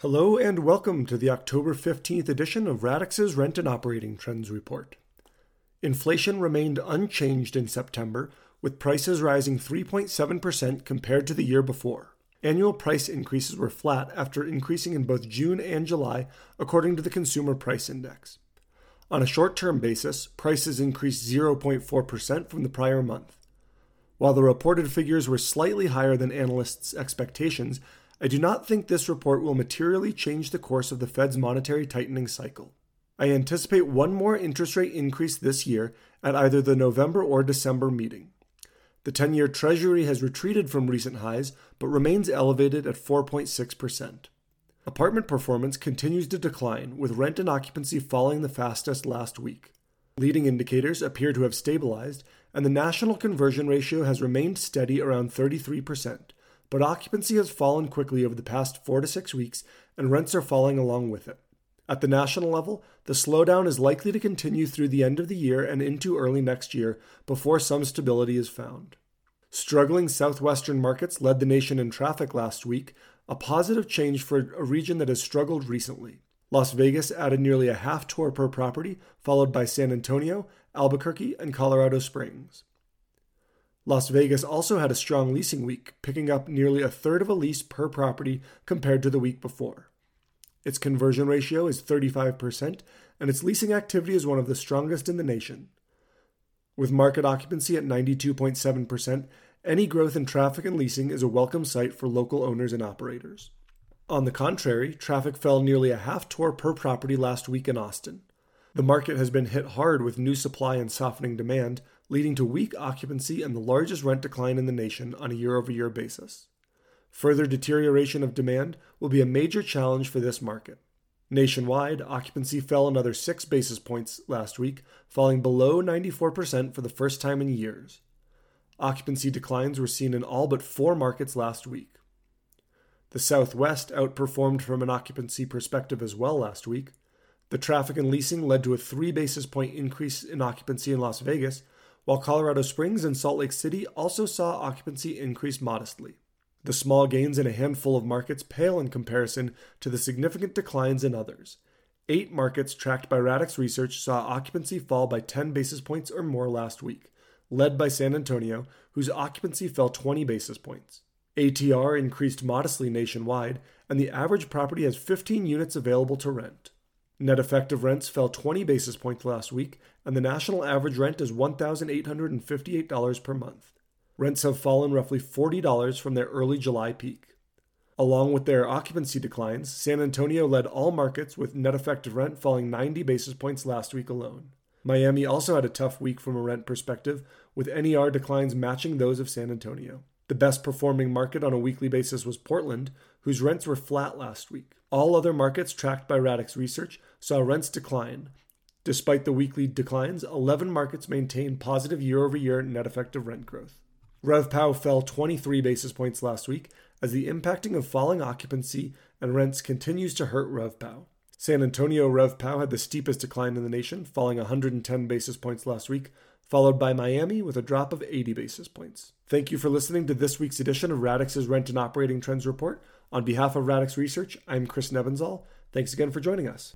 Hello and welcome to the October 15th edition of Radix's Rent and Operating Trends Report. Inflation remained unchanged in September, with prices rising 3.7% compared to the year before. Annual price increases were flat after increasing in both June and July, according to the Consumer Price Index. On a short-term basis, prices increased 0.4% from the prior month. While the reported figures were slightly higher than analysts' expectations, I do not think this report will materially change the course of the Fed's monetary tightening cycle. I anticipate one more interest rate increase this year at either the November or December meeting. The 10-year Treasury has retreated from recent highs, but remains elevated at 4.6%. Apartment performance continues to decline, with rent and occupancy falling the fastest last week. Leading indicators appear to have stabilized, and the national conversion ratio has remained steady around 33%. But occupancy has fallen quickly over the past 4 to 6 weeks, and rents are falling along with it. At the national level, the slowdown is likely to continue through the end of the year and into early next year before some stability is found. Struggling southwestern markets led the nation in traffic last week, a positive change for a region that has struggled recently. Las Vegas added nearly a half tour per property, followed by San Antonio, Albuquerque, and Colorado Springs. Las Vegas also had a strong leasing week, picking up nearly a third of a lease per property compared to the week before. Its conversion ratio is 35%, and its leasing activity is one of the strongest in the nation. With market occupancy at 92.7%, any growth in traffic and leasing is a welcome sight for local owners and operators. On the contrary, traffic fell nearly a half tour per property last week in Austin. The market has been hit hard with new supply and softening demand, leading to weak occupancy and the largest rent decline in the nation on a year-over-year basis. Further deterioration of demand will be a major challenge for this market. Nationwide, occupancy fell another 6 basis points last week, falling below 94% for the first time in years. Occupancy declines were seen in all but 4 markets last week. The Southwest outperformed from an occupancy perspective as well last week. The traffic and leasing led to a 3 basis point increase in occupancy in Las Vegas, while Colorado Springs and Salt Lake City also saw occupancy increase modestly. The small gains in a handful of markets pale in comparison to the significant declines in others. 8 markets tracked by Radix Research saw occupancy fall by 10 basis points or more last week, led by San Antonio, whose occupancy fell 20 basis points. ATR increased modestly nationwide, and the average property has 15 units available to rent. Net effective rents fell 20 basis points last week, and the national average rent is $1,858 per month. Rents have fallen roughly $40 from their early July peak. Along with their occupancy declines, San Antonio led all markets with net effective rent falling 90 basis points last week alone. Miami also had a tough week from a rent perspective, with NER declines matching those of San Antonio. The best performing market on a weekly basis was Portland, whose rents were flat last week. All other markets tracked by Radix Research saw rents decline. Despite the weekly declines, 11 markets maintained positive year-over-year net effective rent growth. RevPAR fell 23 basis points last week as the impacting of falling occupancy and rents continues to hurt RevPAR. San Antonio RevPAR had the steepest decline in the nation, falling 110 basis points last week, followed by Miami with a drop of 80 basis points. Thank you for listening to this week's edition of Radix's Rent and Operating Trends Report. On behalf of Radix Research, I'm Chris Nebenzahl. Thanks again for joining us.